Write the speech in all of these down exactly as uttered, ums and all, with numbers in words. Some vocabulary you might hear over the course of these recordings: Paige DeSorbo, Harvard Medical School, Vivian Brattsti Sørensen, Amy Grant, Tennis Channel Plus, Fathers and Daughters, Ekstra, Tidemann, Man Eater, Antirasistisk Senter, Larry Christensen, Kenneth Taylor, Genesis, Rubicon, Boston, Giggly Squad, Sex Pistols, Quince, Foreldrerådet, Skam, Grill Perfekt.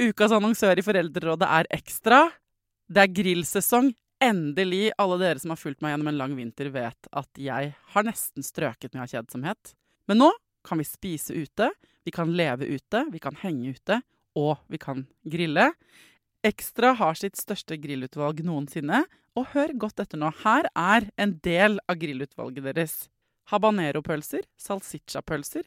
Ukas annonsør i Foreldrerådet er Ekstra. Det er grillsesong. Endelig, alle dere som har fulgt meg gjennom en lang vinter vet at jeg har nesten strøket med kjedsomhet. Men nå kan vi spise ute, vi kan leve ute, vi kan henge ute, og vi kan grille. Ekstra har sitt største grillutvalg noensinne, og hør godt etter nå. Her er en del av grillutvalget deres. Habanero-pølser, salsiccia-pølser,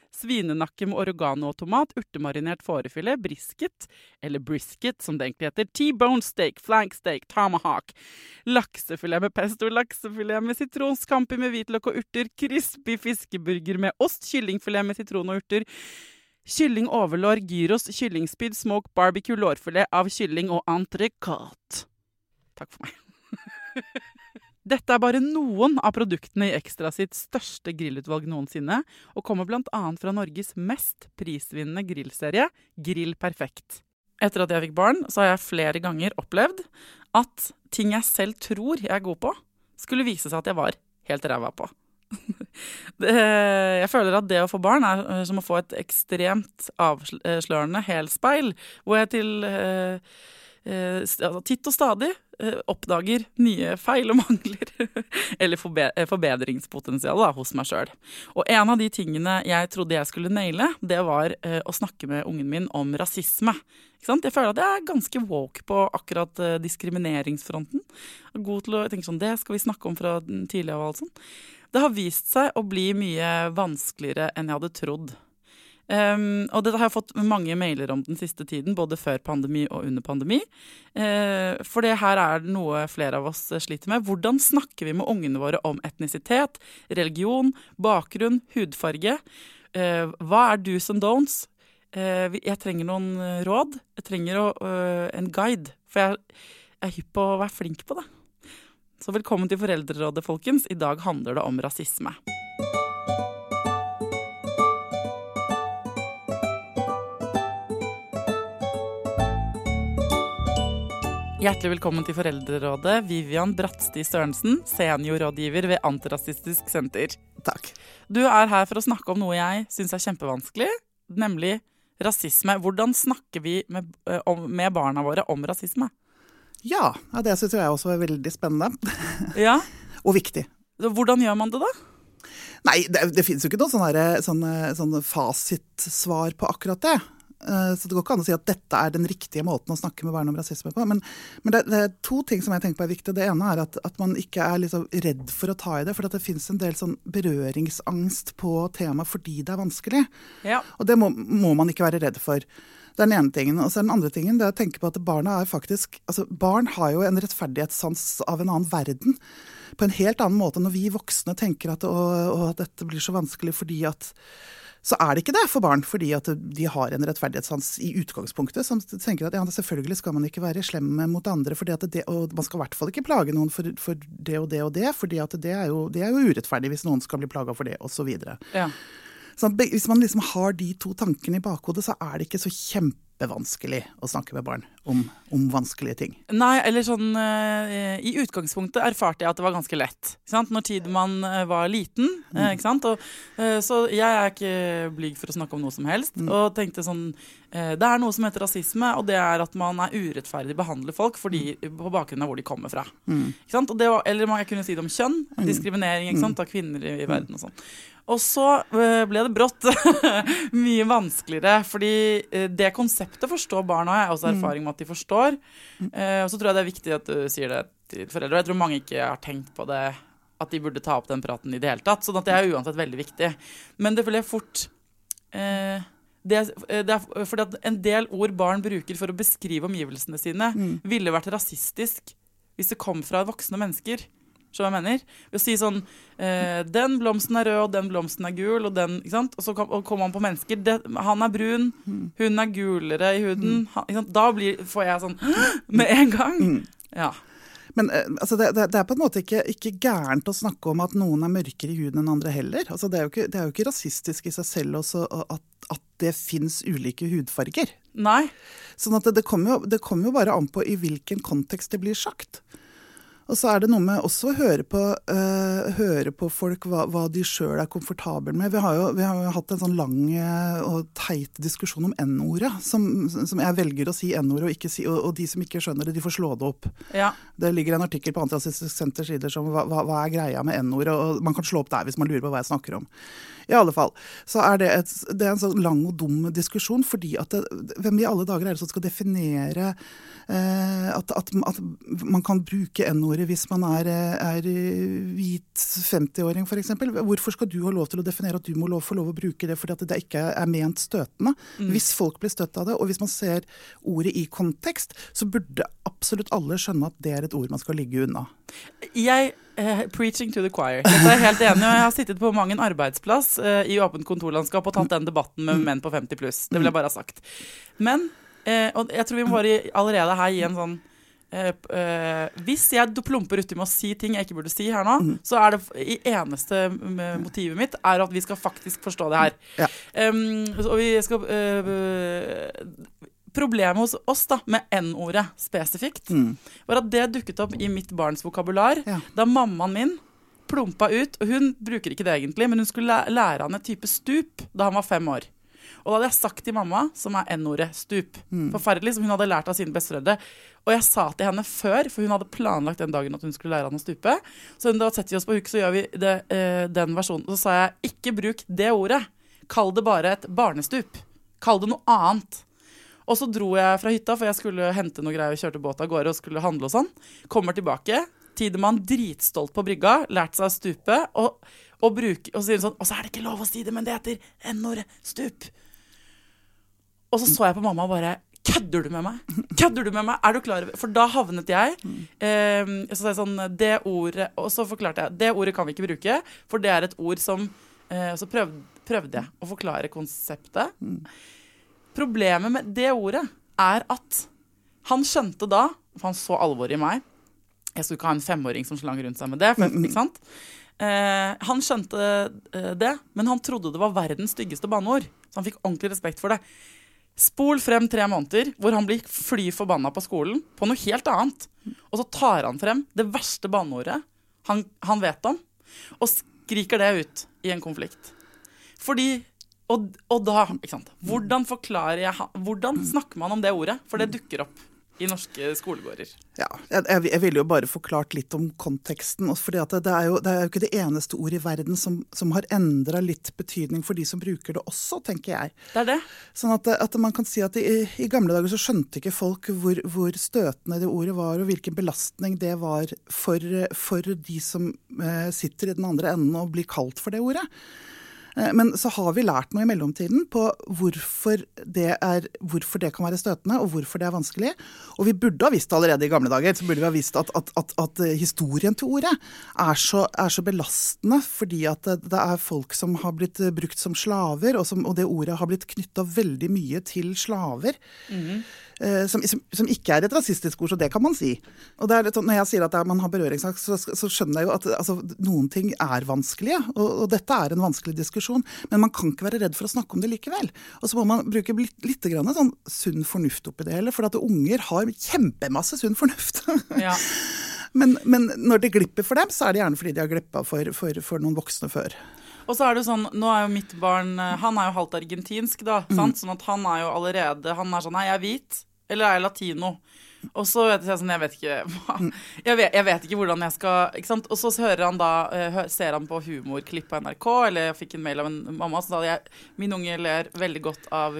svinenakke med oregano og tomat, urtemarinert fårefilet, brisket, eller brisket som det egentlig heter, T-bone steak, flank steak, tomahawk, laksefilet med pesto, laksefilet med sitron, scampi med hvitløk og urter, crispy fiskeburger med ost, kyllingfilet med sitron og urter, kylling overlår, gyros, kyllingspyd, smoke, barbecue, lårfilet av kylling og entrecôte. Takk for meg. Dette er bare noen av produktene i Ekstra sitt største grillutvalg noensinne, og kommer blant annet fra Norges mest prisvinnende grillserie, Grill Perfekt. Etter at jeg fikk barn, så har jeg flere ganger opplevd at ting jeg selv tror jeg er god på, skulle vise seg at jeg var helt ræva på. Det, jeg føler at det å få barn er som å få et ekstremt avslørende helspeil, hvor jeg til eh, titt og stadig oppdager nye feil og mangler eller forbedringspotensial da, hos meg selv. Og en av de tingene jeg trodde jeg skulle naile, det var å snakke med ungen min om rasisme. Ikke sant? Jeg føler at jeg er ganske woke på akkurat diskrimineringsfronten. God til å tenke sånn, det skal vi snakke om fra tidligere og alt sånt. Det har vist seg å bli mye vanskeligere enn jeg hadde trodd. Um, og dette har jeg fått mange mailer om den siste tiden, både før pandemi og under pandemi. Uh, for det her er noe flere av oss sliter med. Hvordan snakker vi med ungene våre om etnisitet, religion, bakgrunn, hudfarge? Uh, hva er do's and don'ts? Uh, jeg trenger noen råd. Jeg trenger å, uh, en guide, for jeg, jeg er hypp på å være flink på det. Så velkommen til Foreldrerådet, folkens. I dag handler det om rasisme. Hjertelig velkommen til Foreldrerådet, Vivian Brattsti Sørensen, seniorrådgiver ved Antirasistisk Senter. Takk. Du er her for å snakke om noe jeg synes er kjempevanskelig, nemlig rasisme. Hvordan snakker vi med, med barna våre om rasisme? Ja, det synes jeg også er veldig spennende. Ja. Og viktig. Hvordan gjør man det da? Nei, det, det finnes jo ikke noe sånn sånn fasitsvar på akkurat det. Så det går ikke an å si at dette er den riktige måten å snakke med barn om rasisme på. Men, men det, det er to ting som jeg tenker på er viktig. Det ene er at, at man ikke er liksom redd for å ta i det, for at det finnes en del sånn berøringsangst på temaet fordi det er vanskelig. Ja. Og det må, må man ikke være redd for. Det er den ene tingen. Og så er den andre tingen det er å tenke på at barna er faktisk, altså barn har jo en rettferdighetssans av en annen verden på en helt annen måte når vi voksne tenker at, å, å, at dette blir så vanskelig fordi at så er det ikke det for barn, fordi at de har en rettferdighetssans i utgangspunktet, som tenker at ja, selvfølgelig skal man ikke være slem mot andre, fordi at det, og man skal i hvert fall ikke plage noen for, for det og det og det, fordi at det er, jo, det er jo urettferdig hvis noen skal bli plaget for det, og så videre. Ja. Så hvis man liksom har de to tankene i bakhodet, så er det ikke så kjempevanskelig å snakke med barn om, om vanskelige ting. Nei, eller sånn, i utgangspunktet erfarte jeg at det var ganske lett, ikke sant? Når tid man var liten, ikke sant? Og, så jeg er ikke blyg for å snakke om noe som helst, og tenkte sånn, det er noe som heter rasisme, og det er at man er urettferdig behandler folk fordi, på bakgrunn av hvor de kommer fra. Ikke sant? Og det var, eller man kunne si det om kjønn, diskriminering, ikke sant? Av kvinner i, i verden og sånn. Og så ble det brått mye vanskeligere, fordi det konseptet forstår barna, jeg har også erfaring med at de forstår, og så tror jeg det er viktig at du sier det til foreldre, og jeg tror mange ikke har tenkt på det, at de burde ta opp den praten i det hele tatt, sånn at det er uansett veldig viktig. Men det ble fort eh, Det, det er fordi at en del ord barn bruker for å beskrive omgivelsene sine mm. ville vært rasistisk hvis det kom fra voksne mennesker, som jeg mener. Ved å si sånn, eh, den blomsten er rød, og den blomsten er gul, og den, ikke sant? Og så kom, og kom han på mennesker, det, han er brun, mm. hun er gulere i huden, han, ikke sant? Da blir, får jeg sånn, med en gang. Mm. Ja. Men altså, det, det er på en måte ikke, ikke gærent å snakke om at noen er mørkere i huden enn andre heller. Altså, det, er jo ikke, det er jo ikke rasistisk i seg selv også, at, at det finnes ulike hudfarger. Nei. Sånn at det, det kommer jo, det kommer jo bare an på i hvilken kontekst det blir sagt. Og så er det noe med også å høre på, uh, høre på folk hva, hva de selv er komfortabel med. Vi har jo, vi har jo hatt en sånn lang og teit diskusjon om N-ordet, som, som jeg velger å si N-ordet, og, ikke si, og, og de som ikke skjønner det, de får slå det opp. Ja. Det ligger en artikkel på Antirasistisk Senter sider som hva, hva er greia med N-ordet, og man kan slå opp der hvis man lurer på hva jeg snakker om. I alle fall, så er det, et, det er en sånn lang og dum diskusjon, fordi at det, hvem i alle dager er det som skal definere eh, at, at, at man kan bruke N-ordet hvis man er, er hvit femtiåring for eksempel. Hvorfor skal du ha lov til å definere at du må lov, få lov å bruke det, fordi at det ikke er ment støtende? Mm. Hvis folk blir støttet av det, og hvis man ser ordet i kontekst, så burde absolutt alle skjønne at det er et ord man skal ligge unna. Jeg... Uh, preaching to the choir. Jeg er helt enig, og jeg har sittet på mange arbeidsplass uh, i åpent kontorlandskap og tatt den debatten med menn på femti pluss. Det vil jeg bare ha sagt. Men, uh, og jeg tror vi må bare allerede her gi en sånn uh, uh, hvis jeg plumper uti med å si ting jeg ikke burde si her nå, så er det i eneste motivet mitt er at vi skal faktisk forstå det her. Ja. Um, og vi skal... Uh, Problemet hos oss da, med N-ordet spesifikt, mm. var at det dukket opp i mitt barns vokabular, ja. Da mammaen min plumpa ut, og hun bruker ikke det egentlig, men hun skulle lære han et type stup da han var fem år. Og da hadde jeg sagt til mamma, som er N-ordet, stup, mm. forferdelig, som hun hadde lært av sine besteforeldre. Og jeg sa til henne før, for hun hadde planlagt den dagen at hun skulle lære han å stupe, så hun da setter vi oss på huk, så gjør vi det, eh, den versjonen. Så sa jeg, ikke bruk det ordet, kall det bare et barnestup, kall det noe annet. Og så dro jeg fra hytta, for jeg skulle hente noe greier og kjørte båt av gårde og skulle handle og sånn. Kommer tilbake, Tidemann dritstolt på brygga, lært seg å stupe, og, og, bruke, og sier sånn, og så er det ikke lov å si det, men det heter N-ordet, stup. Og så så jeg på mamma og bare, kødder du med meg? Kødder du med meg? Er du klar? For da havnet jeg, eh, så sa jeg sånn, det ordet, og så forklarte jeg, det ordet kan vi ikke bruke, for det er et ord som, eh, så prøv, prøvde jeg å forklare konseptet. Problemet med det ordet er at han skjønte da, for han så alvor i meg, jeg skulle ikke ha en femåring som slang rundt seg med det, for, ikke sant? Eh, han skjønte det, men han trodde det var verdens styggeste banneord, så han fikk ordentlig respekt for det. Spol frem tre måneder, hvor han blir fly forbanna på skolen, på noe helt annet, og så tar han frem det verste banneordet han, han vet om, og skriker det ut i en konflikt. Fordi... Og, og da, ikke sant? Hvordan forklarer jeg, hvordan snakker man om det ordet? For det dukker opp i norske skolegårder. Ja, jeg, jeg ville jo bare forklart litt om konteksten, fordi at det, det, er jo, det er jo ikke det eneste ord i verden som, som har endret litt betydning for de som bruker det også, tenker jeg. Det er det. Sånn at, at man kan si at i, i gamle dager så skjønte ikke folk hvor, hvor støtende det ordet var, og hvilken belastning det var for, for de som eh, sitter i den andre enden og blir kalt for det ordet. Men så har vi lært noe i mellomtiden på hvorfor det, er, hvorfor det kan være støtende, og hvorfor det er vanskelig. Og vi burde ha visst allerede i gamle dager, så burde vi ha visst at, at, at, at historien til ordet er så, er så belastende, fordi at det, det er folk som har blitt brukt som slaver, og, som, og det ordet har blitt knyttet veldig mye til slaver. Mm. Som, som, som ikke er et rasistisk ord, så det kan man si. Og det er litt sånn, når jeg sier at er, man har berøringsangst, så, så skjønner jeg jo at altså, noen ting er vanskelige, og, og dette er en vanskelig diskusjon, men man kan ikke være redd for å snakke om det likevel. Og så må man bruke litt, litt grann sånn sunn fornuft oppi det, eller for at unger har kjempemasse sunn fornuft. Ja. men, men når det glipper for dem, så er det gjerne fordi de har glippet for, for, for noen voksne før. Og så er det jo sånn, nå er jo mitt barn, han er jo halvt argentinsk da, mm. sant? Sånn at han er jo allerede, han er sånn, nei, jeg er hvit, eller er jeg latino? Og så vet jeg sånn, jeg vet ikke hva, jeg vet, jeg vet ikke hvordan jeg skal, ikke sant? Og så hører han da, ser han på humorklipp på N R K, eller jeg fikk en mail av en mamma, så da hadde jeg, min unge ler veldig godt av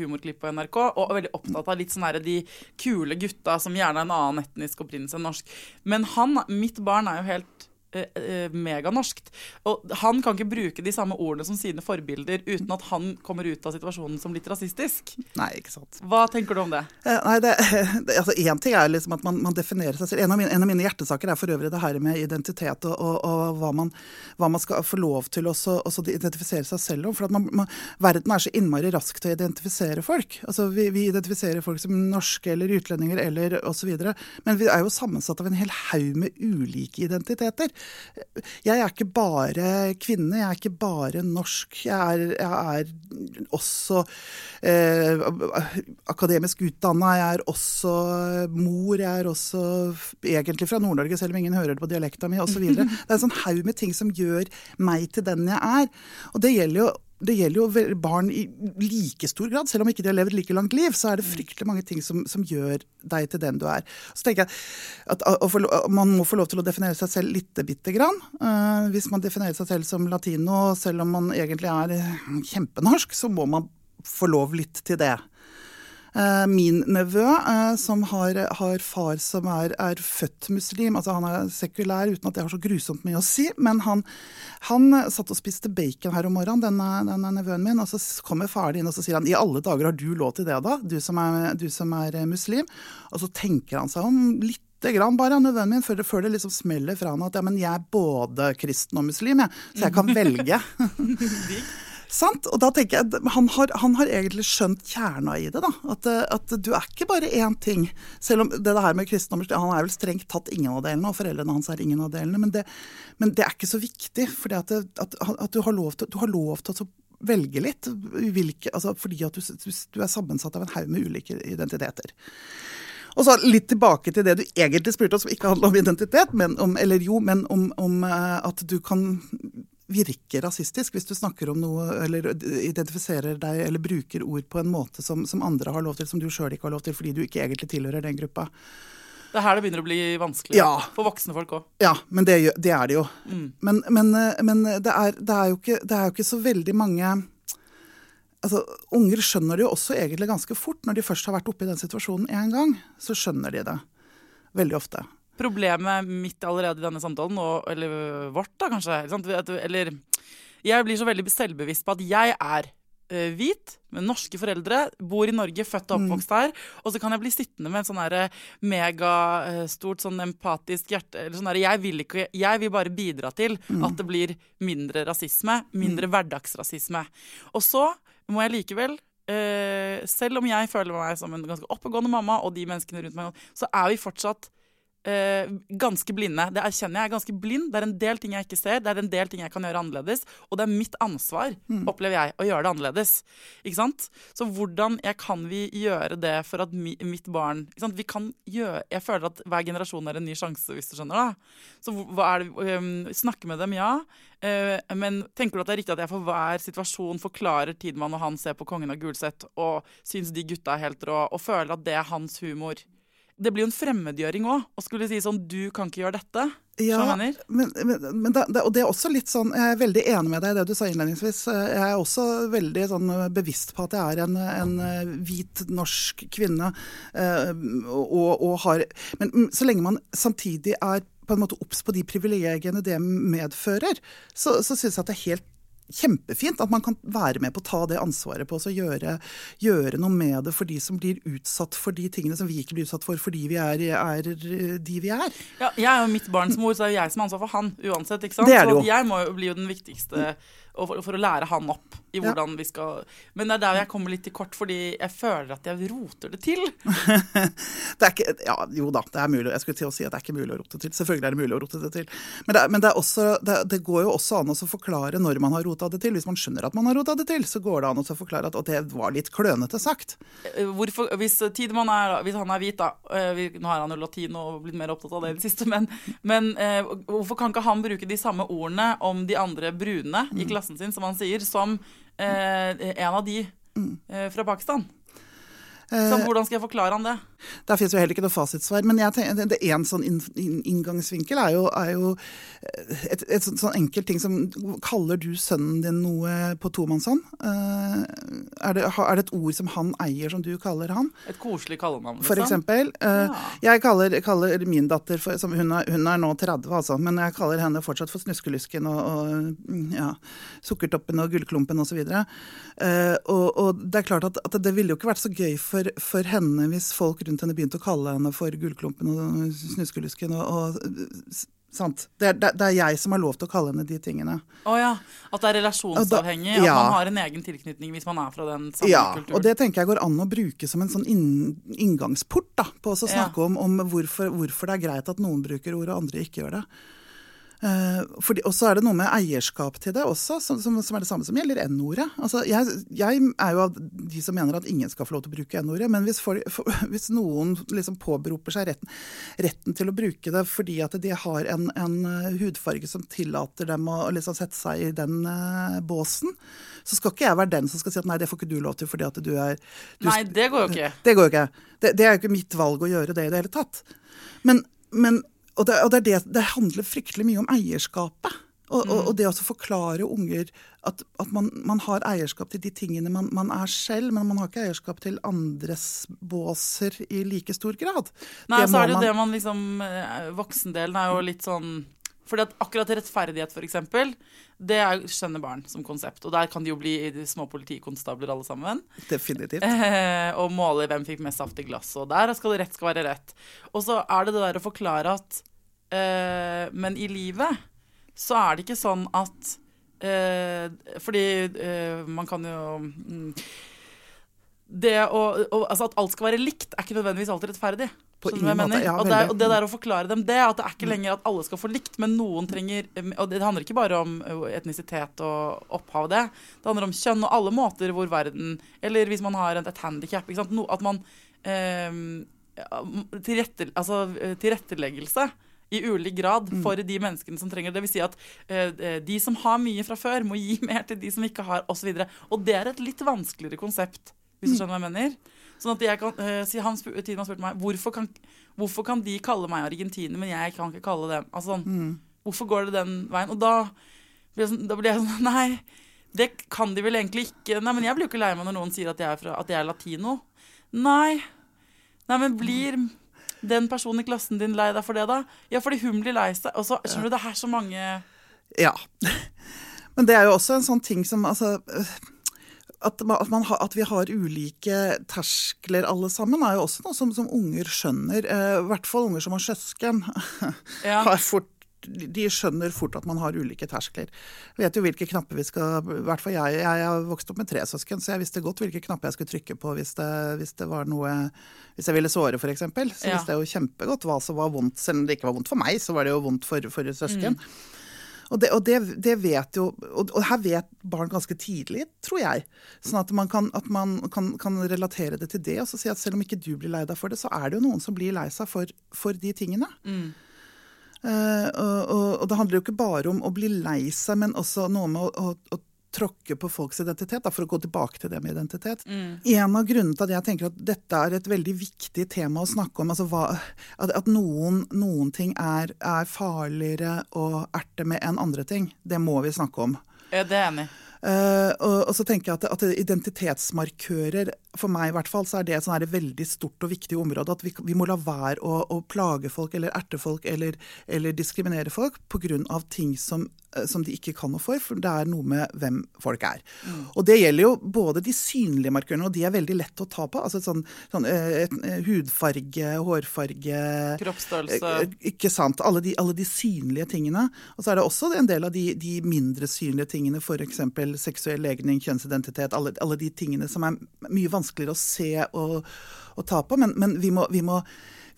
humorklipp på N R K, og er veldig opptatt av litt sånn her, de kule gutta som gjerne er en annen etnisk opprinnelse enn norsk. Men han, mitt barn er jo helt eh, meganorsk. Og han kan ikke bruke de samme ordene som sine forbilder uten at han kommer ut av situasjonen som litt rasistisk. Nei, ikke sant. Hva tenker du om det? Eh, nei, det, det, altså en ting er liksom at man, man definerer seg selv. En av, mine, en av mine hjertesaker er for øvrig det her med identitet og, og, og hva, man, hva man skal få lov til å identifisere seg selv om. For at man, man, verden er så innmari rask til å identifisere folk. Altså vi, vi identifiserer folk som norske eller utlendinger eller og så videre. Men vi er jo sammensatt av en hel haug med ulike identiteter. Jeg er ikke bare kvinne, jeg er ikke bare norsk, jeg er, jeg er også eh, akademisk utdannet, jeg er også mor, jeg er også egentlig fra Nord-Norge, selv om ingen hører det på dialekta mi, og så videre. Det er en sånn haug med ting som gjør meg til den jeg er, og det gjelder jo Det gjelder jo barn i like stor grad, selv om ikke de har levd like langt liv, så er det fryktelig mange ting som, som gjør deg til den du er. Så tenker jeg at å, å få, man må få lov til å definere seg selv litt bitte grann. Uh, hvis man definerer seg selv som latino, selv om man egentlig er kjempenorsk, så må man få lov litt til det. Min nevø, som har, har far som er, er født muslim, altså han er sekulær uten at det har så grusomt mye å si, men han, han satt og spiste bacon her om morgenen, denne, denne nevøen min, og så kommer faren inn og så sier han, i alle dager har du lov til det da, du som er, du som er muslim, og så tenker han seg om litt grann bare, nevøen min, før det, før det liksom smeller fra han at ja, men jeg er både kristen og muslim, jeg, så jeg kan velge. Sant? Og da tenker jeg at han har, han har egentlig skjønt kjerna I det da, at, at du er ikke bare én ting, selv om det her med kristne, han er vel strengt tatt ingen av delene, og foreldrene hans er ingen av delene, men det, men det er ikke så viktig, fordi at, det, at, at du har lov til, du har lov til å velge litt, hvilke, altså fordi at du, du er sammensatt av en haug med ulike identiteter. Og så litt tilbake til det du egentlig spurte om, som ikke handler om identitet, men om, eller jo, men om, om at du kan virke rasistisk hvis du snakker om noe, eller identifiserer deg, eller bruker ord på en måte som, som andre har lov til, som du selv ikke har lov til, fordi du ikke egentlig tilhører den gruppa. Det er her det begynner å bli vanskelig ja. For voksne folk også. Ja, men det, det er det jo. Mm. Men, men, men det, er, det, er jo ikke, det er jo ikke så veldig mange... Altså, unger skjønner det jo også egentlig ganske fort. Når de først har vært oppe I den situasjonen en gang, så skjønner de det. Veldig ofte. Problemet mitt allerede I denne samtalen, og, eller vårt da kanskje, eller, eller jeg blir så veldig selvbevisst på at jeg er uh, hvit, med norske foreldre, bor I Norge, født og oppvokst her, og så kan jeg bli sittende med en sånn her megastort, sånn empatisk hjerte, eller sånn her, jeg vil ikke, jeg vil bare bidra til at det blir mindre rasisme, mindre hverdagsrasisme. Og så må jeg likevel, uh, selv om jeg føler meg som en ganske oppegående mamma, og de menneskene rundt meg, så er vi fortsatt Uh, ganske blinde, det erkjenner jeg, jeg er ganske blind det er en del ting jeg ikke ser, det er en del ting jeg kan gjøre annerledes, og det er mitt ansvar mm. opplever jeg, å gjøre det annerledes ikke sant? Så hvordan jeg, kan vi gjøre det for at mi, mitt barn ikke sant? Vi kan gjøre, jeg føler at hver generasjon er en ny sjanse, hvis du skjønner da. Så hva er det, um, snakke med dem, ja uh, men tenker du at det er riktig at jeg for hver situasjon forklarer Tidmann og han ser på Kongen av Gulset og synes de gutta er helt rå, og føler at det er hans humor Det blir jo en fremmedgjøring også, og skulle si sånn, du kan ikke gjøre dette, ja, men, men, men da, og det er også litt sånn, jeg er veldig enig med deg I det du sa innledningsvis, jeg er også veldig sånn bevisst på at jeg er en, en hvit norsk kvinne, og, og har, men så lenge man samtidig er på en måte opps på de privilegiene det medfører, så, så synes jeg at det er helt kjempefint at man kan være med på å ta det ansvaret på oss og gjøre, gjøre noe med det for de som blir utsatt for de tingene som vi ikke blir utsatt for fordi vi er, er de vi er. Ja, jeg er jo mitt barns mor, så er jeg som har ansvar for han uansett, ikke sant? Det er det jo. Så jeg må jo bli jo den viktigste for, for å lære han opp I hvordan ja. Vi skal... Men det er der jeg kommer litt I kort, fordi jeg føler at jeg roter det til. det er ikke... Ja, jo da, det er mulig. Jeg skulle til å si at det er ikke mulig å rote til. Selvfølgelig er det mulig å rote det til. Men det, men det, er også, det, det går jo også an å forklare når man har rotet det til. Hvis man skjønner at man har rotet det til, så går det an å forklare at og det var litt klønete sagt. Hvorfor, hvis Tidmann er, hvis han er hvit da, nå har han jo latino og blitt mer opptatt av det I det siste, men, men hvorfor kan ikke han bruke de samme ordene om de andre brune I klassen? Sin, som han sier, som eh, en av de eh, fra Pakistan. Så hvordan skal jeg forklare han det? der finns ju heller inte något fasitsvar, men jag det en sån in, in, ingangsvinkel är ju är ju ett ett sånt sån enkelt ting som kallar du sönnen din något på tomannshånd? Är er det är er det ett ord som han äger som du kallar han? Ett kosligt kallenamn. För exempel, ja. Jag kallar kallar min dotter för som hon är hon är nu tretti alltså, men jag kallar henne fortsatt för snuskelusken och ja, sukkertoppen och gullklumpen och så vidare. Och och det är er klart att att det ville ju inte varit så gøy för för henne hvis folk runt henne började kalla henne för gullklumpen och snuskelusken och sant. Det är er, det är er jag som har lov att kalla henne de tingene. Åh oh ja, att det är er relationsavhängigt att ja. Man har en egen tillknytning hvis man är er från den samme ja, kulturen. Ja, och det tänker jag går an att bruka som en sån in, inngangsport da, på att snacka ja. om om varför varför det är er grejt att någon brukar ord och andra inte gör det. For det, og så er det noe med eierskap til det også, som, som, som er det samme som gjelder N-ordet. Altså, jeg, jeg er jo av de som mener at ingen skal få lov til å bruke N-ordet, men hvis, for, for, hvis noen liksom påberoper seg retten, retten til å bruke det fordi at de har en, en hudfarge som tillater dem å liksom sette seg i den uh, båsen, så skal ikke jeg være den som skal si at nei, det får ikke du lov til fordi at du er... Du, nei, det går jo ikke. Det går jo ikke. Det, det er jo ikke mitt valg å gjøre det i det hele tatt. Men... men Och det, det, det, det handlar fryktelig mycket om eierskapet och mm. och det också förklara unger att att man man har eierskap till de tingene man man är er själv men man har inte eierskap till andres båser i lika stor grad. Nej, så är er det man... det man liksom vuxendelen är er ju lite sån för att akkurat rättfärdighet för exempel det är er skönne barn som koncept och där kan det ju bli små politikonstabler allesammen. Definitivt. Eh, och måle vem fick mest saft I glass och där ska det rätt ska vara rätt. Och så är er det det där att förklara att eh, men I livet så är er det inte sån att eh, fordi eh, man kan ju mm, det och alltså att allt ska vara likt är er inte nödvändigtvis alltid rättfärdigt. På ingen måte, ja, og, der, og det der å forklare dem det, at det er ikke lenger at alle skal få likt, men noen trenger, og det handler ikke bare om etnisitet og opphav det, det handler om kjønn og alle måter hvor verden, eller hvis man har et handicap, ikke sant? No, at man eh, tilretter, altså, tilretteleggelse I ulik grad for de menneskene som trenger det. Det vil si at eh, de som har mye fra før må gi mer til de som ikke har, og så videre. Og det er et litt vanskeligere konsept, hvis du skjønner hva jeg mener. Sånn at jeg kan, uh, han spør, Tina spurte meg, hvorfor kan, hvorfor kan de kalle meg argentiner, men jeg kan ikke kalle dem? Altså, mm. Hvorfor går det den veien? Og da blir jeg, da blir jeg sånn, nei, det kan de vel egentlig ikke. Nei, men jeg blir jo ikke lei meg når noen sier at jeg er, fra, at jeg er latino. Nei, nei, men blir den personen I klassen din lei deg for det da? Ja, fordi hun blir lei seg. Og så skjønner du, det her så mange... Ja, men det er jo også en sånn ting som, altså... At, man, at, man ha, at vi har ulike terskler alle sammen er jo også noe som, som unger skjønner, eh, I hvert fall unger som har søsken ja. har fort de skjønner fort at man har ulike terskler. Jeg vet jo hvilke knapper vi skal, I hvert fall jeg, jeg har vokst opp med tre søsken, så jeg visste godt hvilke knapper jeg skulle trykke på hvis det, hvis det var noe, hvis jeg ville såre for eksempel, så ja. Visste jeg jo kjempegodt hva som var vondt, selv om det ikke var vondt for meg, så var det jo vondt for, for søsken. Mm. Og det, og det, det vet jo, og, og her vet barn ganske tidlig, tror jeg, sånn at man, kan, at man kan, kan relatere det til det, og så si at selv om ikke du blir lei deg for det, så er det jo noen som blir lei seg for, for de tingene. Mm. Uh, og, og, og det handler jo ikke bare om å bli lei seg, men også noe med å, å, å tråkke på folks identitet, da, for å gå tilbake til det med identitet. Mm. En av grunnene til at jeg tenker at dette er et veldig viktig tema å snakke om, altså hva, at, at noen, noen ting er, er farligere å erte med enn andre ting, det må vi snakke om. Ja, det er enig. Uh, og, og så tenker jeg at, at identitetsmarkører, for meg I hvert fall, så er det et sånn her veldig stort og viktig område, at vi, vi må la være å, å plage folk, eller erte folk, eller, eller diskriminere folk, på grunn av ting som, som de ikke kan noe for, for det er noe med hvem folk er. Mm. Og det gjelder jo både de synlige markørene, og de er veldig lett å ta på, altså et sånn, sånn eh, hudfarge, hårfarge, kroppsstørrelse. Eh, ikke sant, alle de, alle de synlige tingene, og så er det også en del av de, de mindre synlige tingene, for eksempel seksuell legning, kjønnsidentitet, alle, alle de tingene som er mye vanskeligere å se og, og ta på, men, men vi, må, vi, må,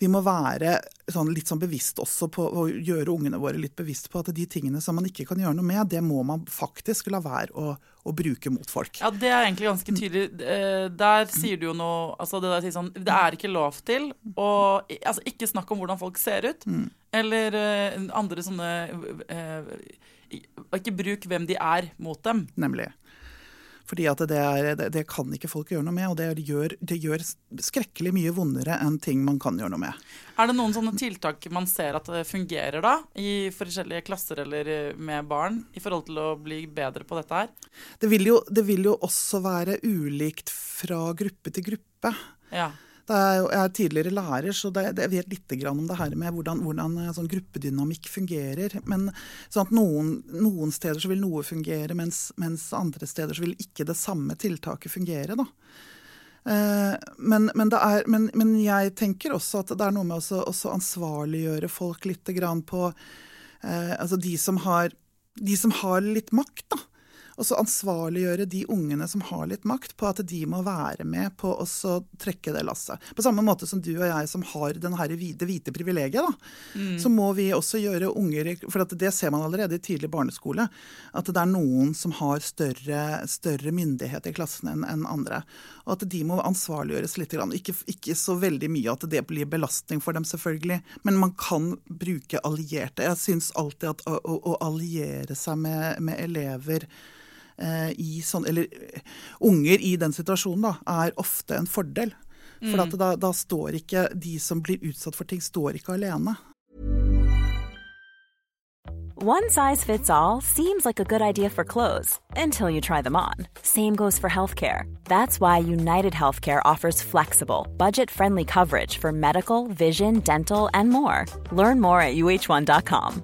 vi må være sånn, litt sånn bevisst også på, og gjøre ungene våre litt bevisst på at de tingene som man ikke kan gjøre noe med, det må man faktisk la være å, å bruke mot folk. Ja, det er egentlig ganske tydelig. Der sier du jo noe, altså det der sier sånn, det er ikke lov til, og altså, ikke snakk om hvordan folk ser ut, mm. eller andre sånne... Øh, ikke bruk hvem de er mot dem. Nemlig. Fordi at det, er, det, det kan ikke folk gjøre noe med, og det gjør, det gjør skrekkelig mye vondere enn ting man kan gjøre noe med. Er det noen sånne tiltak man ser at det fungerer da, i forskjellige klasser eller med barn, i forhold til å bli bedre på dette her? Det vil jo, det vil jo også være ulikt fra gruppe til gruppe. Ja. Da jeg er tidligere lærer, så det, jeg vet litt grann om det her med hvordan, hvordan sånn gruppedynamikk fungerer. Men sånn at noen, noen steder så vil noe fungere, mens, mens andre steder så vil ikke det samme tiltaket fungere, da. Eh, men, men, det er, men, men jeg tenker også at det er noe med også, også ansvarliggjøre folk litt grann på eh, altså de som, har, de som har litt makt, da. Og så ansvarliggjøre de ungene som har litt makt på at de må være med på å trekke det lasset. På samme måte som du og jeg som har den her hvite, hvite privilegiet, da, mm. så må vi også gjøre unger, for at det ser man allerede i tidlig barneskole, at det er noen som har større, større myndighet i klassen enn en andre. Og at de må ansvarliggjøres litt, ikke, ikke så veldig mye at det blir belastning for dem selvfølgelig, men man kan bruke allierte. Jeg synes alltid at å, å, å alliere seg med, med elever, I sånn, eller unger i den situasjonen da, er ofte en fordel. For mm. at da, da står ikke, de som blir utsatt for ting, står ikke alene. One size fits all seems like a good idea for clothes until you try them on. Same goes for healthcare. That's why United Healthcare offers flexible, budget-friendly coverage for medical, vision, dental, and more. Learn more at U H one dot com.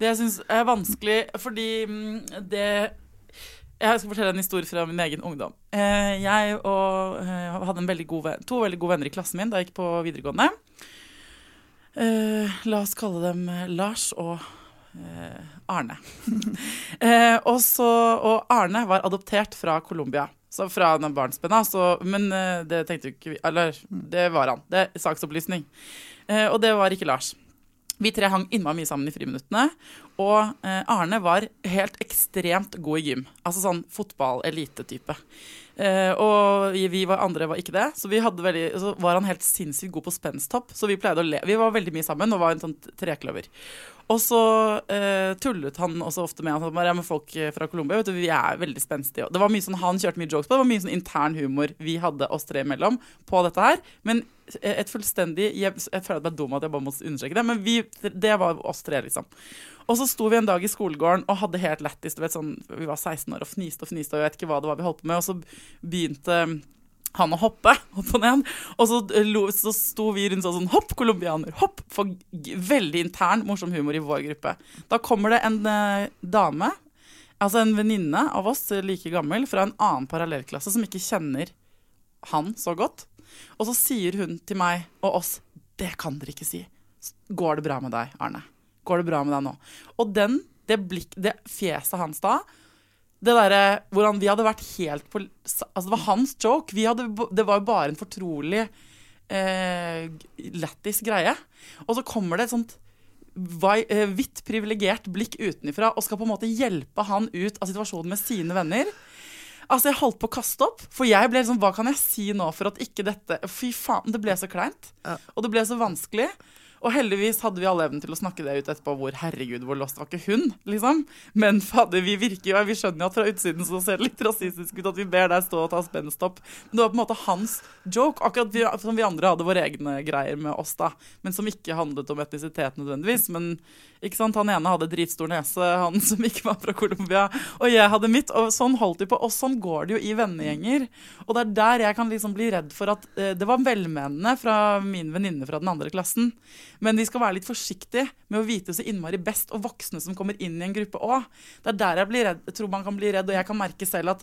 Det jeg synes er vanskelig, fordi det... Jeg skal fortelle en historie fra min egen ungdom. Jeg og, hadde en veldig god venn, to veldig gode venner i klassen min da jeg gikk på videregående. La oss kalle dem Lars og Arne. og, så, og Arne var adoptert fra Colombia, så fra den barnspenna, så, men det tenkte jo ikke vi, eller det var han, det er saksopplysning. Og det var ikke Lars. Vi tre hang innmari mye sammen i friminuttene, og Arne var helt ekstremt god i gym. Altså sånn fotball-elite-type. Og vi var, andre var ikke det, så, vi hadde veldig, så var han helt sinnssykt god på spensthopp, så vi pleide å le. Vi var veldig mye sammen og var en sånn trekløver. Og så eh, tullet han også ofte med, han var med folk fra Colombia, vet du, vi er veldig spenstige. Det var mye sånn, han kjørte mye jokes på, det var mye sånn intern humor vi hadde oss tre imellom på dette her, men et fullstendig, jeg, jeg føler at det var dumt at jeg bare måtte understreke det, men vi, det var oss tre liksom. Og så sto vi en dag i skolegården og hadde helt lettest, du vet sånn, vi var seksten år og fniste og fniste, og jeg vet ikke hva det var vi holdt på med, og så begynte... han å hoppe, hoppe ned, og så, så sto vi rundt sånn, hopp, kolumbianer, hopp, for veldig intern, morsom humor i vår gruppe. Da kommer det en eh, dame, altså en venninne av oss, like gammel, fra en annen parallellklasse som ikke kjenner han så godt, og så sier hun til meg og oss, det kan dere ikke si, går det bra med deg, Arne? Går det bra med deg nå? Og den, det, blikk, det fjeset hans da, det der, hvordan vi hadde vært helt på... Altså, det var hans joke. Vi hadde, det var jo bare en fortrolig, eh, lettisk greie. Og så kommer det et sånt hvitt privilegert blikk utenifra, og skal på en måte hjelpe han ut av situasjonen med sine venner. Altså, jeg holdt på å kaste opp, for jeg ble liksom, hva kan jeg si nå for at ikke dette... Fy faen, det ble så kleint. Og det ble så vanskelig. Og heldigvis hadde vi alle evnen til å snakke det ut etterpå, hvor herregud, hvor lost var ikke hun, liksom. Men fader, vi virker jo, vi skjønner jo at fra utsiden så ser det litt rasistisk ut, at vi ber deg stå og ta spennestopp. Men det var på en måte hans joke, akkurat vi, som vi andre hadde våre egne greier med oss da, men som ikke handlet om etnisitet nødvendigvis, men ikke sant, han ene hadde dritstor nese, han som ikke var fra Colombia, og jeg hadde mitt, og sånn holdt de på, og sånn går det jo i vennegjenger, og det er der jeg kan liksom bli redd for at eh, det var velmenende fra min venninne fra den andre klassen, men vi skal være litt forsiktige med å vite så innmari best, og voksne som kommer inn i en gruppe også, det er der jeg blir redd, jeg tror man kan bli redd, og jeg kan merke selv at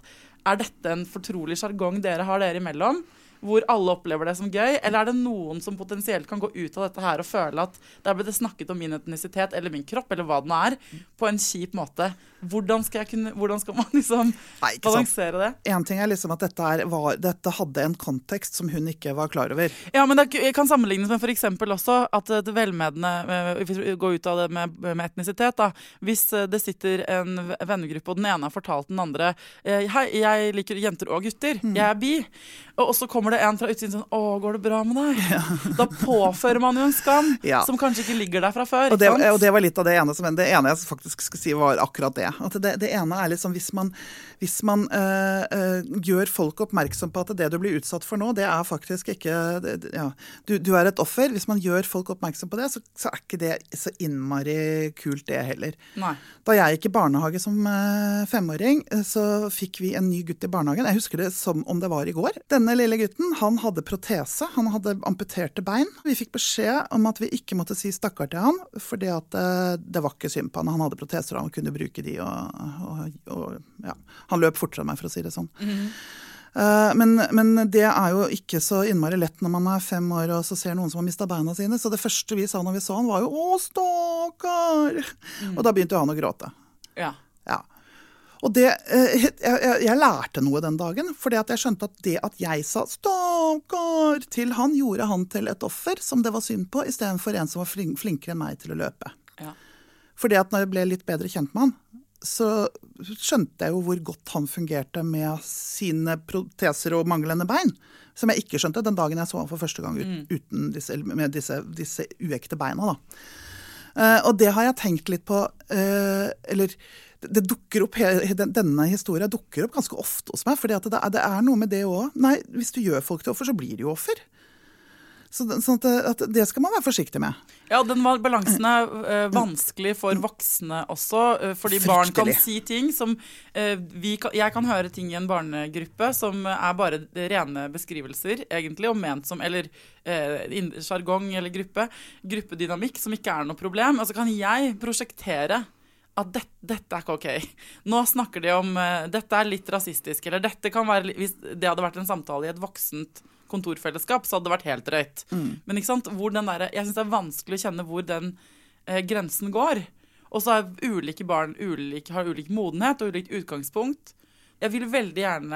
er dette en fortrolig jargong dere har dere imellom, hvor alle opplever det som gøy, eller er det noen som potensielt kan gå ut av dette her og føle at der ble det snakket om min etnisitet, eller min kropp, eller hva den er, på en kjip måte. Hvordan skal, jeg kunne, hvordan skal man liksom Nei, balansere det? En ting er liksom at dette, er, var, dette hadde en kontekst som hun ikke var klar over. Ja, men det kan sammenlignes med for eksempel også at det velmedende går ut av det med, med etnisitet da. Hvis det sitter en vennegruppe og den ene har fortalt den andre «Hei, jeg liker jenter og gutter, jeg er bi», og så kommer det en fra utsiden sånn, «Åh, går det bra med deg?» ja. Da påfører man jo en skam ja. Som kanskje ikke ligger der fra før. Og det, og det var litt av det ene, som, det ene jeg faktisk skulle si var akkurat det. At det, det ene er liksom, hvis man, hvis man øh, øh, gjør folk oppmerksom på at det du blir utsatt for nå, det er faktisk ikke, det, ja, du, du er et offer. Hvis man gjør folk oppmerksom på det, så, så er ikke det så innmari kult det heller. Nei. Da jeg gikk i barnehage som øh, femåring, så fikk vi en ny gutt i barnehagen. Jeg husker det som om det var i går. Denne lille gutten, han hadde protese, han hadde amputerte bein. Vi fikk beskjed om at vi ikke måtte si stakkar til han, fordi at det var ikke synd på han. Han hadde proteser, og han kunne bruke de, og, og, og ja. Han løp fortere enn meg, for å si det sånn. Mm. Uh, men, men det er jo ikke så innmari lett når man er fem år og så ser noen som har mistet beina sine. Så det første vi sa når vi så han var jo, «Å, stakkar!» mm. Og da begynte han å gråte. Ja. Ja. Og det, jeg, jeg, jeg lærte noe den dagen, fordi at jeg skjønte at det at jeg sa «Stakkar!» til han, gjorde han til et offer som det var synd på, i stedet for en som var flink, flinkere enn meg til å løpe. Ja. Fordi at når jeg ble litt bedre kjent med han, så skjønte jeg jo hvor godt han fungerte med sine proteser og manglende bein, som jeg ikke skjønte den dagen jeg så han for første gang ut, uten disse, med disse, disse uekte beina, da. Uh, og det har jeg tenkt litt på, uh, eller... Det dukker opp, denne historien dukker opp ganske ofte hos meg, fordi at det er noe med det også. Nei, hvis du gjør folk til offer, så blir de jo offer. Så sånn at det skal man være forsiktig med. Ja, den balansen er vanskelig for voksne også, fordi Fryktelig. Barn kan si ting som vi kan, jeg kan høre ting i en barnegruppe som er bare rene beskrivelser egentlig, og ment som, eller jargong eller gruppe, gruppedynamikk som ikke er noe problem. Altså kan jeg prosjektere at dette, dette er ikke ok. Nå snakker de om, uh, dette er litt rasistisk, eller dette kan være, hvis det hadde vært en samtale i et voksent kontorfellesskap, så hadde det vært helt drøyt. Mm. Men ikke sant, hvor den der, jeg synes det er vanskelig å kjenne hvor den uh, grensen går. Og så er ulike barn, ulike, har ulik modenhet og ulikt utgangspunkt. Jeg vil veldig gjerne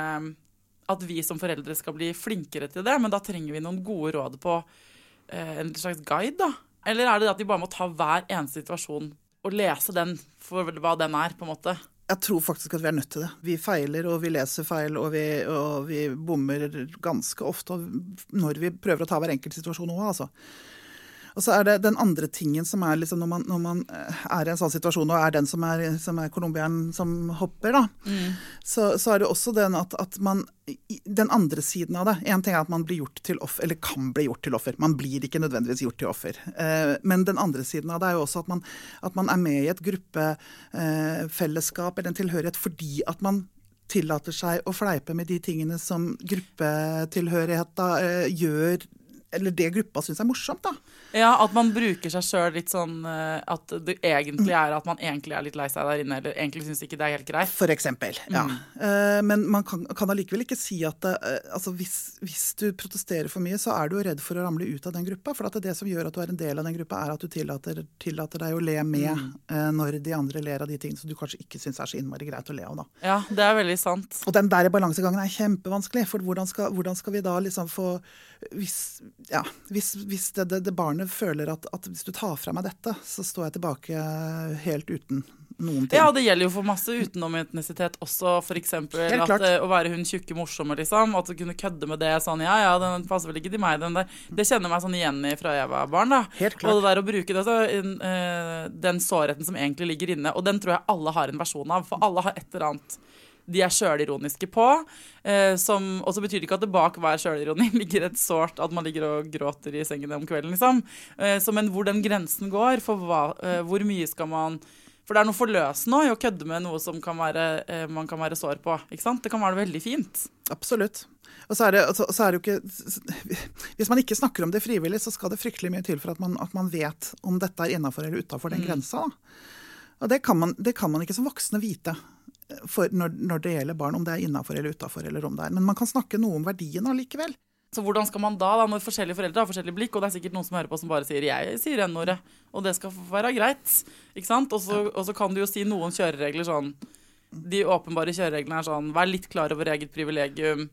at vi som foreldre skal bli flinkere til det, men da trenger vi noen gode råd på uh, en slags guide da. Eller er det at de bare må ta hver eneste situasjon og lese den for hva den er, på en måte? Jeg tror faktisk at vi er nødt til det. Vi feiler, og vi leser feil, og vi, og vi bommer ganske ofte når vi prøver å ta hver enkelt situasjon også, altså. Og så er det den andre tingen som er liksom, når man, når man er i en sånn situasjon, og er den som er, som er kolumbieren som hopper, da, mm. så, så er det også den at, at man, den andre siden av det, en ting er at man blir gjort til offer, eller kan bli gjort til offer, man blir ikke nødvendigvis gjort til offer, eh, men den andre siden av det er jo også at man, at man er med i et gruppefellesskap, eh, eller en tilhørighet, fordi at man tillater seg å fleipe med de tingene som gruppetilhørighet da, eh, gjør, eller det gruppa synes er morsomt da. Ja, at man bruker seg selv litt sånn, at det egentlig er at man egentlig er litt lei seg der inne, eller egentlig synes ikke det er helt greit. For eksempel, ja. Mm. Uh, men man kan, kan allikevel ikke si at, uh, altså hvis, hvis du protesterer for mye, så er du jo redd for å ramle ut av den gruppa, for at det som gjør at du er en del av den gruppa, er at du tillater, tillater deg å le med, mm. uh, når de andre ler av de tingene, som du kanskje ikke synes er så innmari greit å le av da. Ja, det er veldig sant. Og den der balansegangen er kjempevanskelig, for hvordan skal, hvordan skal vi da liksom få, hvis... Ja, hvis, hvis det, det, det barnet føler at, at hvis du tar fra meg dette, så står jeg tilbake helt uten. noen ting. Ja, det gjelder jo for masse utenom etnisitet også, for eksempel helt at klart. Å være hun tjukke morsomme liksom, at du kunne kødde med det sånn, ja, ja, den passer vel ikke til meg, den der. Det kjenner meg sånn igjen fra jeg var barn da. Helt klart. Og det der å bruke det, så, uh, den sårheten som egentlig ligger inne, og den tror jeg alle har en versjon av, for alle har et eller annet de er selvironiske på eh, som, og så betyr det ikke at det bak hver selvironi ligger et sort at man ligger og gråter i sengen om kvelden liksom eh, så, men hvor den grensen går for hva, eh, hvor mye skal man for det er noe forløsende å kødde med noe som kan være, eh, man kan være sår på ikke sant? Det kan være veldig fint absolutt og så er, det, så, så er det jo ikke hvis man ikke snakker om det frivillig så skal det fryktelig mye til for at man, at man vet om dette er innenfor eller utenfor den grensa da. Og det kan, man, det kan man ikke som voksne vite for når, når det gjelder barn, om det er innenfor eller utenfor eller om det er. Men man kan snakke noe om verdien allikevel. Så hvordan skal man da, da når forskjellige foreldre har forskjellige blikk, og det er sikkert noen som hører på som bare sier, jeg sier N-ordet, og det skal være greit, ikke sant? Og så, og så kan du jo si noen kjøreregler sånn, de åpenbare kjørereglene er sånn, vær litt klar over eget privilegium,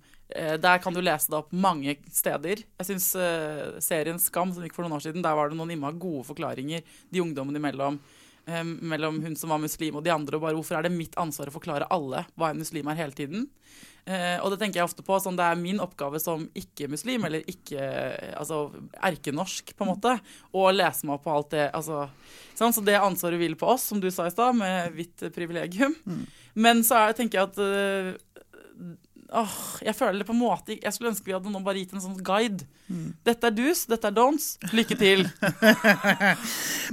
der kan du lese det opp mange steder. Jeg synes uh, serien Skam, som gikk for noen år siden, der var det noen imma gode forklaringer, de ungdommene imellom, mellom hun som var muslim og de andre og bare hvorfor er det mitt ansvar å forklare alle hva en muslim er hele tiden eh, og det tenker jeg ofte på sånn det er min oppgave som ikke-muslim eller ikke altså erkenorsk på en måte å lese meg opp på alt det altså, sånn, så det ansvaret vil på oss som du sa i stad med hvitt privilegium mm. men så er, tenker jeg at øh, åh, jeg føler det på en måte jeg skulle ønske vi hadde noen bare gitt en sånn guide mm. dette er dus, dette er don'ts lykke til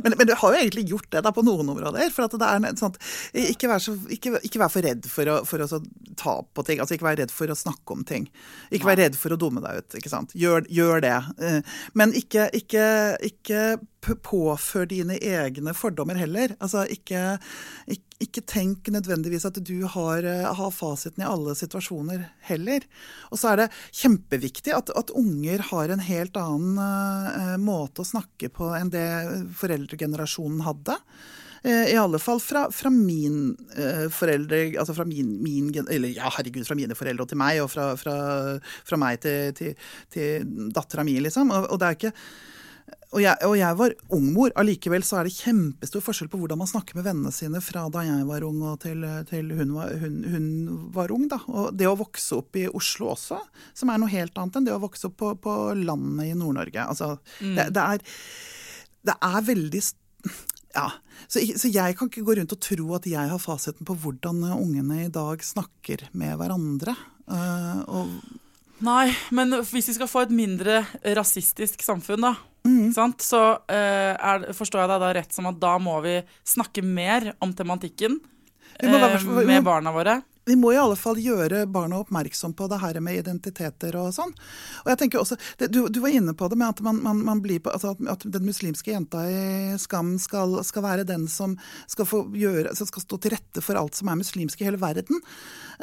men, men du har jo egentlig gjort det da på noen områder for at det er sånn ikke vær, så, ikke, ikke vær for redd for å, for å ta på ting, altså ikke vær redd for å snakke om ting, ikke Nei. Vær redd for å dumme deg ut ikke sant, gjør, gjør det men ikke, ikke, ikke påfør dine egne fordommer heller, altså ikke, ikke ikke tenk nødvendigvis at du har, har fasiten i alle situasjoner heller. Og så er det kjempeviktig at, at unger har en helt annen uh, måte å snakke på enn det foreldregenerasjonen hadde. I alle fall fra, fra min eh, foreldre, altså fra min, min eller ja, herregud, fra mine foreldre og til meg, og fra, fra, fra meg til, til, til dattera mi, liksom. Og, og det er ikke... Og jeg, og jeg var ungmor, allikevel så er det kjempestor forskjell på hvordan man snakker med vennene sine fra da jeg var ung og til, til hun, var, hun, hun var ung. Da. Og det å vokse opp i Oslo også, som er noe helt annet enn det å vokse opp på, på landet i Nord-Norge. Altså, mm. det, det, er, det er veldig... Ja, så, så jeg kan ikke gå rundt og tro at jeg har fasiten på hvordan ungene i dag snakker med hverandre. Uh, og... Nei, men hvis vi skal få et mindre rasistisk samfunn da, Mm. sant? Så eh, er, forstår jeg deg da rett som at da må vi snakke mer om tematikken eh, med barna våre. Vi må i alle fall gjøre barna oppmerksom på det her med identiteter og sånn. Og jeg tenker også, det, du, du var inne på det med at, man, man, man blir på, altså at, at den muslimske jenta i Skam skal, skal være den som skal, få gjøre, som skal stå til rette for alt som er muslimsk i hele verden.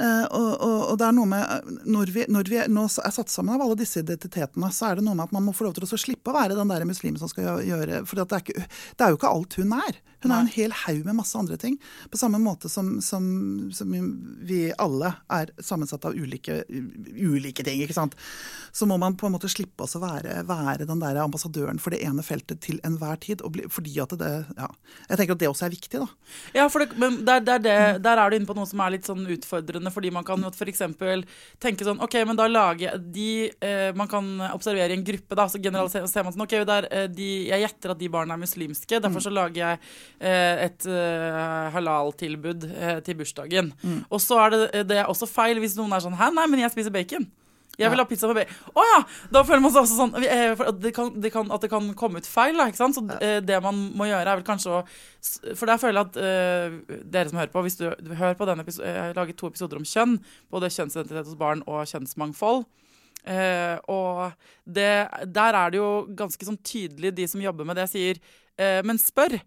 Eh, og, og, og det er noe med, når vi, når vi nå er satt sammen av alle disse identitetene, så er det noe med at man må få lov til å slippe å være den der muslimen som skal gjøre, for det, det er jo ikke alt hun er. Hun er en hel haug med masse andre ting, på samme måte som, som, som vi vi alle er sammensatt av ulike, ulike ting, ikke sant? Så må man på en måte slippe oss å være, være den der ambassadøren for det ene feltet til enhver tid, og bli, fordi at det, ja, jeg tenker at det også er viktig da. Ja, for det, men der, der, det, der er du inne på noe som er litt sånn utfordrende, fordi man kan for eksempel tenke sånn, ok, men da lager de, eh, man kan observere i en gruppe da, så generaliserer man sånn, ok, der, de, jeg gjetter at de barna er muslimske, derfor så lager jeg eh, et eh, halal-tilbud eh, til bursdagen. Mm. Og så er det, det er også feil hvis noen er sånn «Hæ, nei, men jeg spiser bacon. Jeg vil ha pizza med bacon». Å ja, da føler man seg også sånn at det, kan, det kan, at det kan komme ut feil, da, ikke sant? Så det man må gjøre er vel kanskje å... For der føler jeg at uh, dere som hører på, hvis du, du hører på denne episoden, jeg har laget to episoder om kjønn, både kjønnsidentitet hos barn og kjønnsmangfold, uh, og det, der er det jo ganske sånn tydelig de som jobber med det sier uh, «Men spør».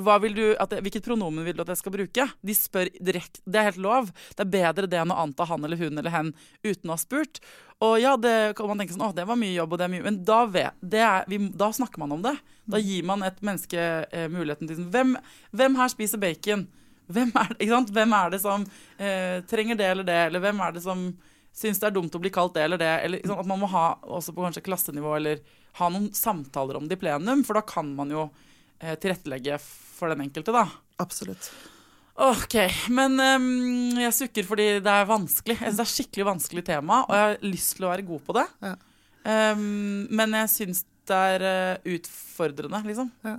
Hva vil du, at, hvilket pronomen vil du at jeg skal bruke? De spør direkt, det er helt lov. Det er bedre det enn å anta han eller hun eller hen uten å ha spurt. Og ja, det kan man tenke sånn, åh, det var mye jobb og det er mye, men da, vet, det er, vi, da snakker man om det. Da gir man et menneske eh, muligheten til, hvem, hvem her spiser bacon? Hvem er, ikke sant? Hvem er det som eh, trenger det eller det? Eller hvem er det som synes det er dumt å bli kalt det eller det? Eller, ikke sant? At man må ha, også på kanskje klassenivå, eller ha noen samtaler om det i plenum, for da kan man jo tilrettelegge for den enkelte da. Absolutt. Ok, men um, jeg sukker fordi det er vanskelig. Jeg synes det er skikkelig vanskelig tema, og jeg har lyst til å være god på det. Ja. Um, men jeg synes det er utfordrende, liksom. Ja.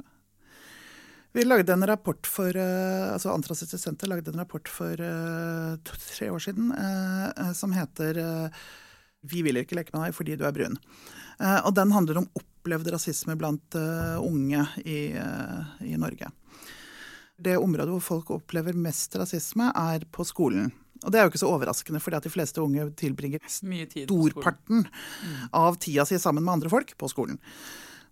Vi lagde en rapport for, altså Antirasistisk Senter lagde en rapport for uh, to, tre år siden, uh, som heter uh, «Vi vil ikke leke med deg fordi du er brun». Uh, og den handler om opplevd rasisme blant uh, unge i, uh, i Norge. Det området hvor folk opplever mest rasisme er på skolen. Og det er jo ikke så overraskende, fordi at de fleste unge tilbringer storparten mm. av tida si sammen med andre folk på skolen.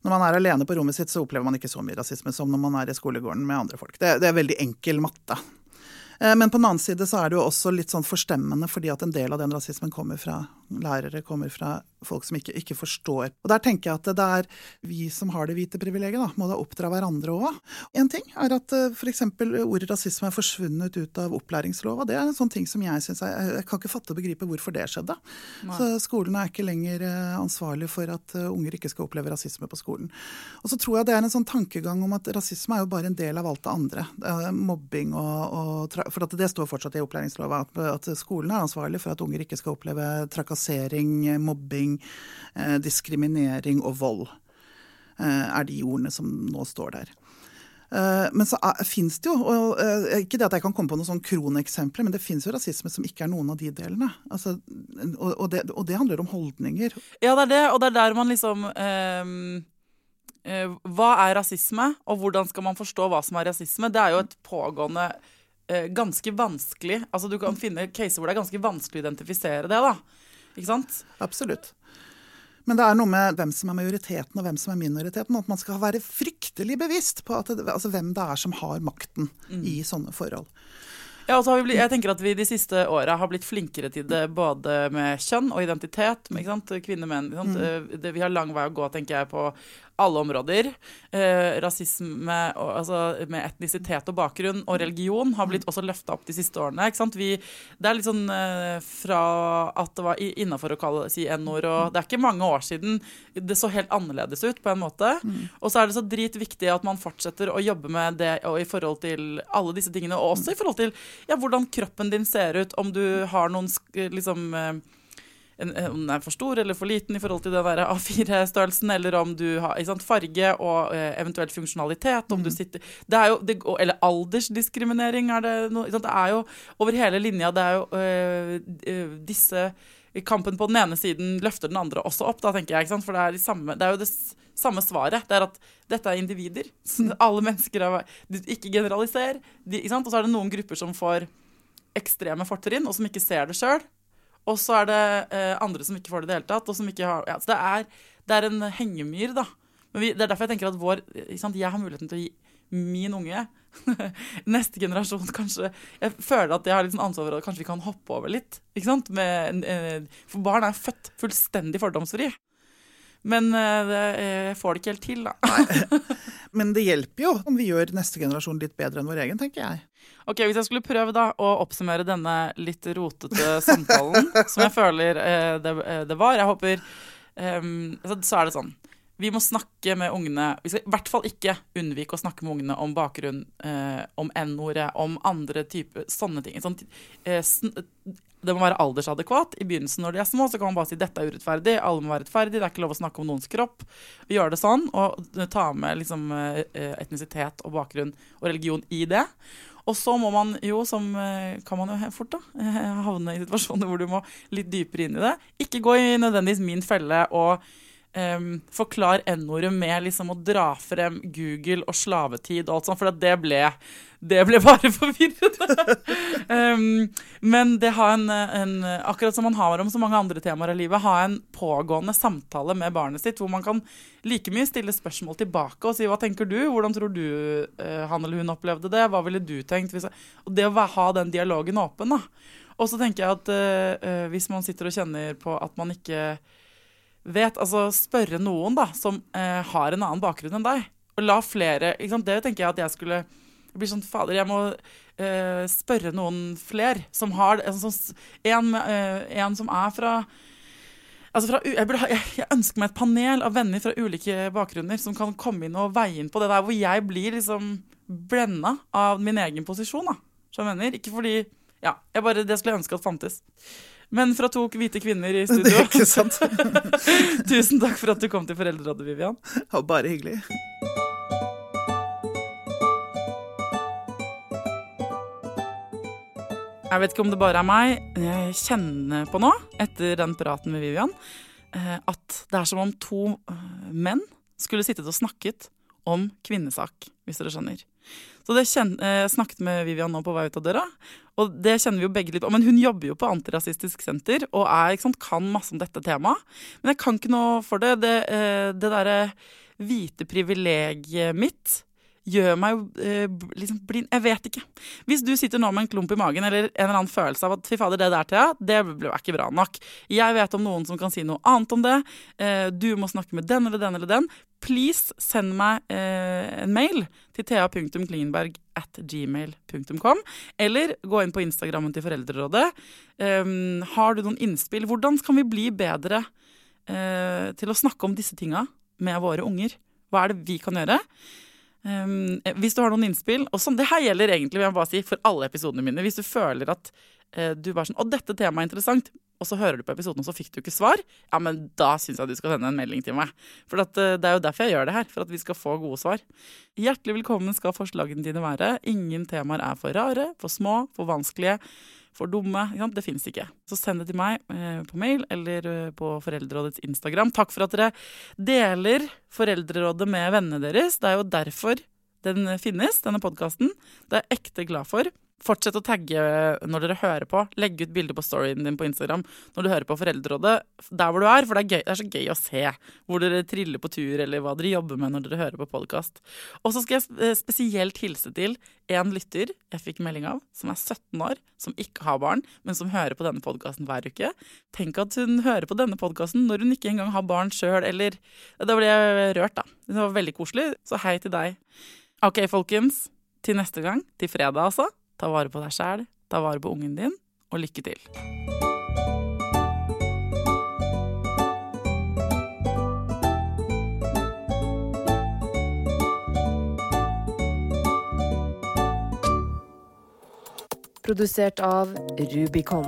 Når man er alene på rommet sitt, så opplever man ikke så mye rasisme som når man er i skolegården med andre folk. Det, det er veldig enkel matte. Men på den annen side så er det jo også litt sånn forstemmende, fordi at en del av den rasismen kommer fra lærere, kommer fra folk som ikke, ikke forstår. Og der tenker jeg at det er vi som har det hvite privilegiet, da, må da oppdra hverandre også. En ting er at for eksempel ordet rasisme er forsvunnet ut av opplæringslova. Det er en sånn ting som jeg synes, jeg, jeg kan ikke fatte og begripe hvorfor det skjedde. Nei. Så skolen er ikke lenger ansvarlig for at unger ikke skal oppleve rasisme på skolen. Og så tror jeg det er en sånn tankegang om at rasisme er jo bare en del av alt det andre. Mobbing og, og for at det står fortsatt i opplæringslova at, at skolen er ansvarlig for at unger ikke skal oppleve trakassering, mobbing, eh, diskriminering og vold, eh, er de ordene som nå står der. Eh, men så er, finnes det jo, og, eh, ikke det at jeg kan komme på noen sånne kroneksempler, men det finnes jo rasisme som ikke er noen av de delene. Altså, og, og, det, og det handler om holdninger. Ja, det er det, og det er der man liksom... Eh, eh, hva er rasisme, og hvordan skal man forstå hva som er rasisme? Det er jo et pågående... ganske vanskelig, altså du kan finne caser hvor det er ganske vanskelig å identifisere det da, ikke sant? Absolutt. Men det er noe med hvem som er majoriteten og hvem som er minoriteten, at man skal være fryktelig bevisst på at det, altså hvem det er som har makten mm. i sånne forhold. Ja, og så har vi blitt, jeg tenker at vi de siste årene har blitt flinkere til det, både med kjønn og identitet, med, ikke sant? Kvinner, menn, ikke sant? Mm. Vi har lang vei å gå, tenker jeg, på alle områder. Eh, rasisme, og, altså med etnisitet og bakgrunn og religion har blitt også løftet opp de siste årene, ikke sant? Vi, det er litt sånn eh, fra at det var innenfor å kalle, si N-ord, og det er ikke mange år siden det så helt annerledes ut på en måte. Mm. Og så er det så dritviktig at man fortsetter å jobbe med det, og i forhold til alle disse tingene, og også i forhold til ja, hvordan kroppen din ser ut, om du har noen liksom, en, om den er for stor eller for liten i forhold til det å være A fire-størrelsen, eller om du har sant, farge og eventuelt funksjonalitet, om mm. du sitter, det er jo, det, eller aldersdiskriminering, er det, noe, sant, det er jo over hele linja, det er jo øh, disse, kampen på den ene siden løfter den andre også opp, da, tenker jeg, ikke sant? For det er, de samme, det er jo det samme svaret, det er at dette er individer, alle mennesker er, de ikke generaliserer, de, ikke sant? Og så er det noen grupper som får ekstreme fortrinn, og som ikke ser det selv, og så er det eh, andre som ikke får det i det hele tatt, og som ikke har, ja, så det er, det er en hengemyr da, men vi, det er derfor jeg tenker at vår, ikke sant? Jeg har muligheten til å gi min unge, neste generasjon kanskje, jeg føler at jeg har litt sånn ansvar over at kanskje vi kan hoppe over litt, ikke sant? Men, for barn er født fullstendig fordomsfri, men det, jeg får det ikke helt til da. Nei. Men det hjelper jo om vi gjør neste generasjon litt bedre enn vår egen, tenker jeg. Ok, hvis jeg skulle prøve da å oppsummere denne litt rotete samtalen, som jeg føler det, det var, jeg håper, så er det sånn. Vi må snakke med ungene, vi skal i hvert fall ikke unnvike å snakke med ungene om bakgrunn, eh, om N-ordet, om andre typer, sånne ting. Sånn, eh, sn- det må være aldersadekvat. I begynnelsen når de er små, så kan man bare si dette er urettferdig, alle må være rettferdig, det er ikke lov å snakke om noens kropp. Vi gjør det sånn, og ta med liksom, eh, etnisitet og bakgrunn og religion i det. Og så må man jo, som kan man jo fort da, havne i situasjoner hvor du må litt dypere inn i det. Ikke gå i nødvendigvis min felle og Um, forklar N-ordet med liksom å dra frem Google og slavetid og alt sånt, for det ble det ble bare forvirrende um, men det har en, en akkurat som man har om så mange andre temaer i livet, ha en pågående samtale med barnet sitt, hvor man kan like mye stille spørsmål tilbake og si hva tenker du, hvordan tror du uh, han eller hun opplevde det, hva ville du tenkt hvis jeg... og det å ha den dialogen åpen da, og så tenker jeg at uh, uh, hvis man sitter og kjenner på at man ikke vet, altså spørre noen da, som eh, har en annen bakgrunn enn deg, og la flere, ikke sant? Det tenker jeg at jeg skulle, jeg blir sånn, fader, jeg må eh, spørre noen flere, som har, altså, en, eh, en som er fra, altså fra, jeg, burde, jeg, jeg ønsker meg et panel av venner fra ulike bakgrunner, som kan komme inn og veie inn på det der, hvor jeg blir liksom blendet av min egen posisjon da, som venner. Ikke fordi, ja, jeg bare, det skulle jeg ønske at fantes. Men fra to hvite kvinner i studio. Det er ikke sant. Tusen takk for at du kom til Foreldrerådet, Vivian. Ja, bare hyggelig. Jeg vet ikke om det bare er meg. Jeg kjenner på nå, etter den praten med Vivian, at det er som om to menn skulle sittet og snakket om kvinnesak, hvis dere skjønner. Så det kjen- eh, snakket med Vivian nå på vei ut av døra, og det kjenner vi jo begge litt om. Men hun jobber jo på Antirasistisk Senter, og er, ikke sant, kan masse om dette temaet. Men jeg kan ikke noe for det. Det, eh, det der hvite privilegiet mitt gjør meg jo eh, liksom blind. Jeg vet ikke. Hvis du sitter nå med en klump i magen, eller en eller annen følelse av at fy fader, det der til jeg, det ble ikke bra nok. Jeg vet om noen som kan si noe annet om det. Eh, du må snakke med den eller den eller den. Please send meg eh, en mail til thea punktum klingenberg at gmail punktum com eller gå inn på Instagrammen til Foreldrerådet. Eh, har du noen innspill? Hvordan kan vi bli bedre eh, til å snakke om disse tingene med våre unger? Hva er det vi kan gjøre? Um, hvis du har noen innspill, og sånn, det her gjelder egentlig, vil jeg bare si, for alle episodene mine. Hvis du føler at uh, du bare sånn, og dette temaet er interessant, og så hører du på episoden og så fikk du ikke svar, ja, men da synes jeg du skal sende en melding til meg. For at, uh, det er jo derfor jeg gjør det her, for at vi skal få gode svar. Hjertelig velkommen skal forslagene dine være. Ingen temaer er for rare, for små, for vanskelige, for dumme, ikke sant? Det finnes ikke. Så send det til meg eh, på mail eller eh, på Foreldrerådets Instagram. Takk for at dere deler Foreldrerådet med vennene deres. Det er jo derfor den finnes, denne podcasten. Det er jeg ekte glad for. Fortsett å tagge når dere hører på. Legg ut bilder på storyen din på Instagram når du hører på Foreldrerådet, der hvor du er, for det er, gøy, det er så gøy å se hvor dere triller på tur, eller hva dere jobber med når dere hører på podcast. Og så skal jeg spesielt hilse til en lytter jeg fikk melding av, som er sytten år, som ikke har barn, men som hører på denne podcasten hver uke. Tenk at hun hører på denne podcasten når hun ikke engang har barn selv, eller da ble jeg rørt da. Det var veldig koselig, så hei til deg. Ok, folkens, til neste gang, til fredag altså. Ta vare på deg selv, ta vare på ungen din, og lykke til. Produsert av Rubicon.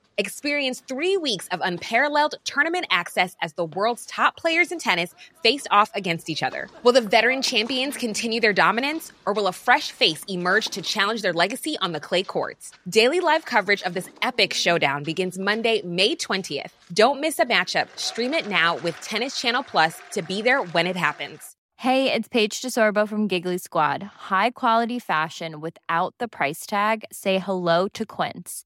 Experience three weeks of unparalleled tournament access as the world's top players in tennis face off against each other. Will the veteran champions continue their dominance, or will a fresh face emerge to challenge their legacy on the clay courts? Daily live coverage of this epic showdown begins Monday, May twentieth. Don't miss a matchup. Stream it now with Tennis Channel Plus to be there when it happens. Hey, it's Paige DeSorbo from Giggly Squad. High quality fashion without the price tag. Say hello to Quince.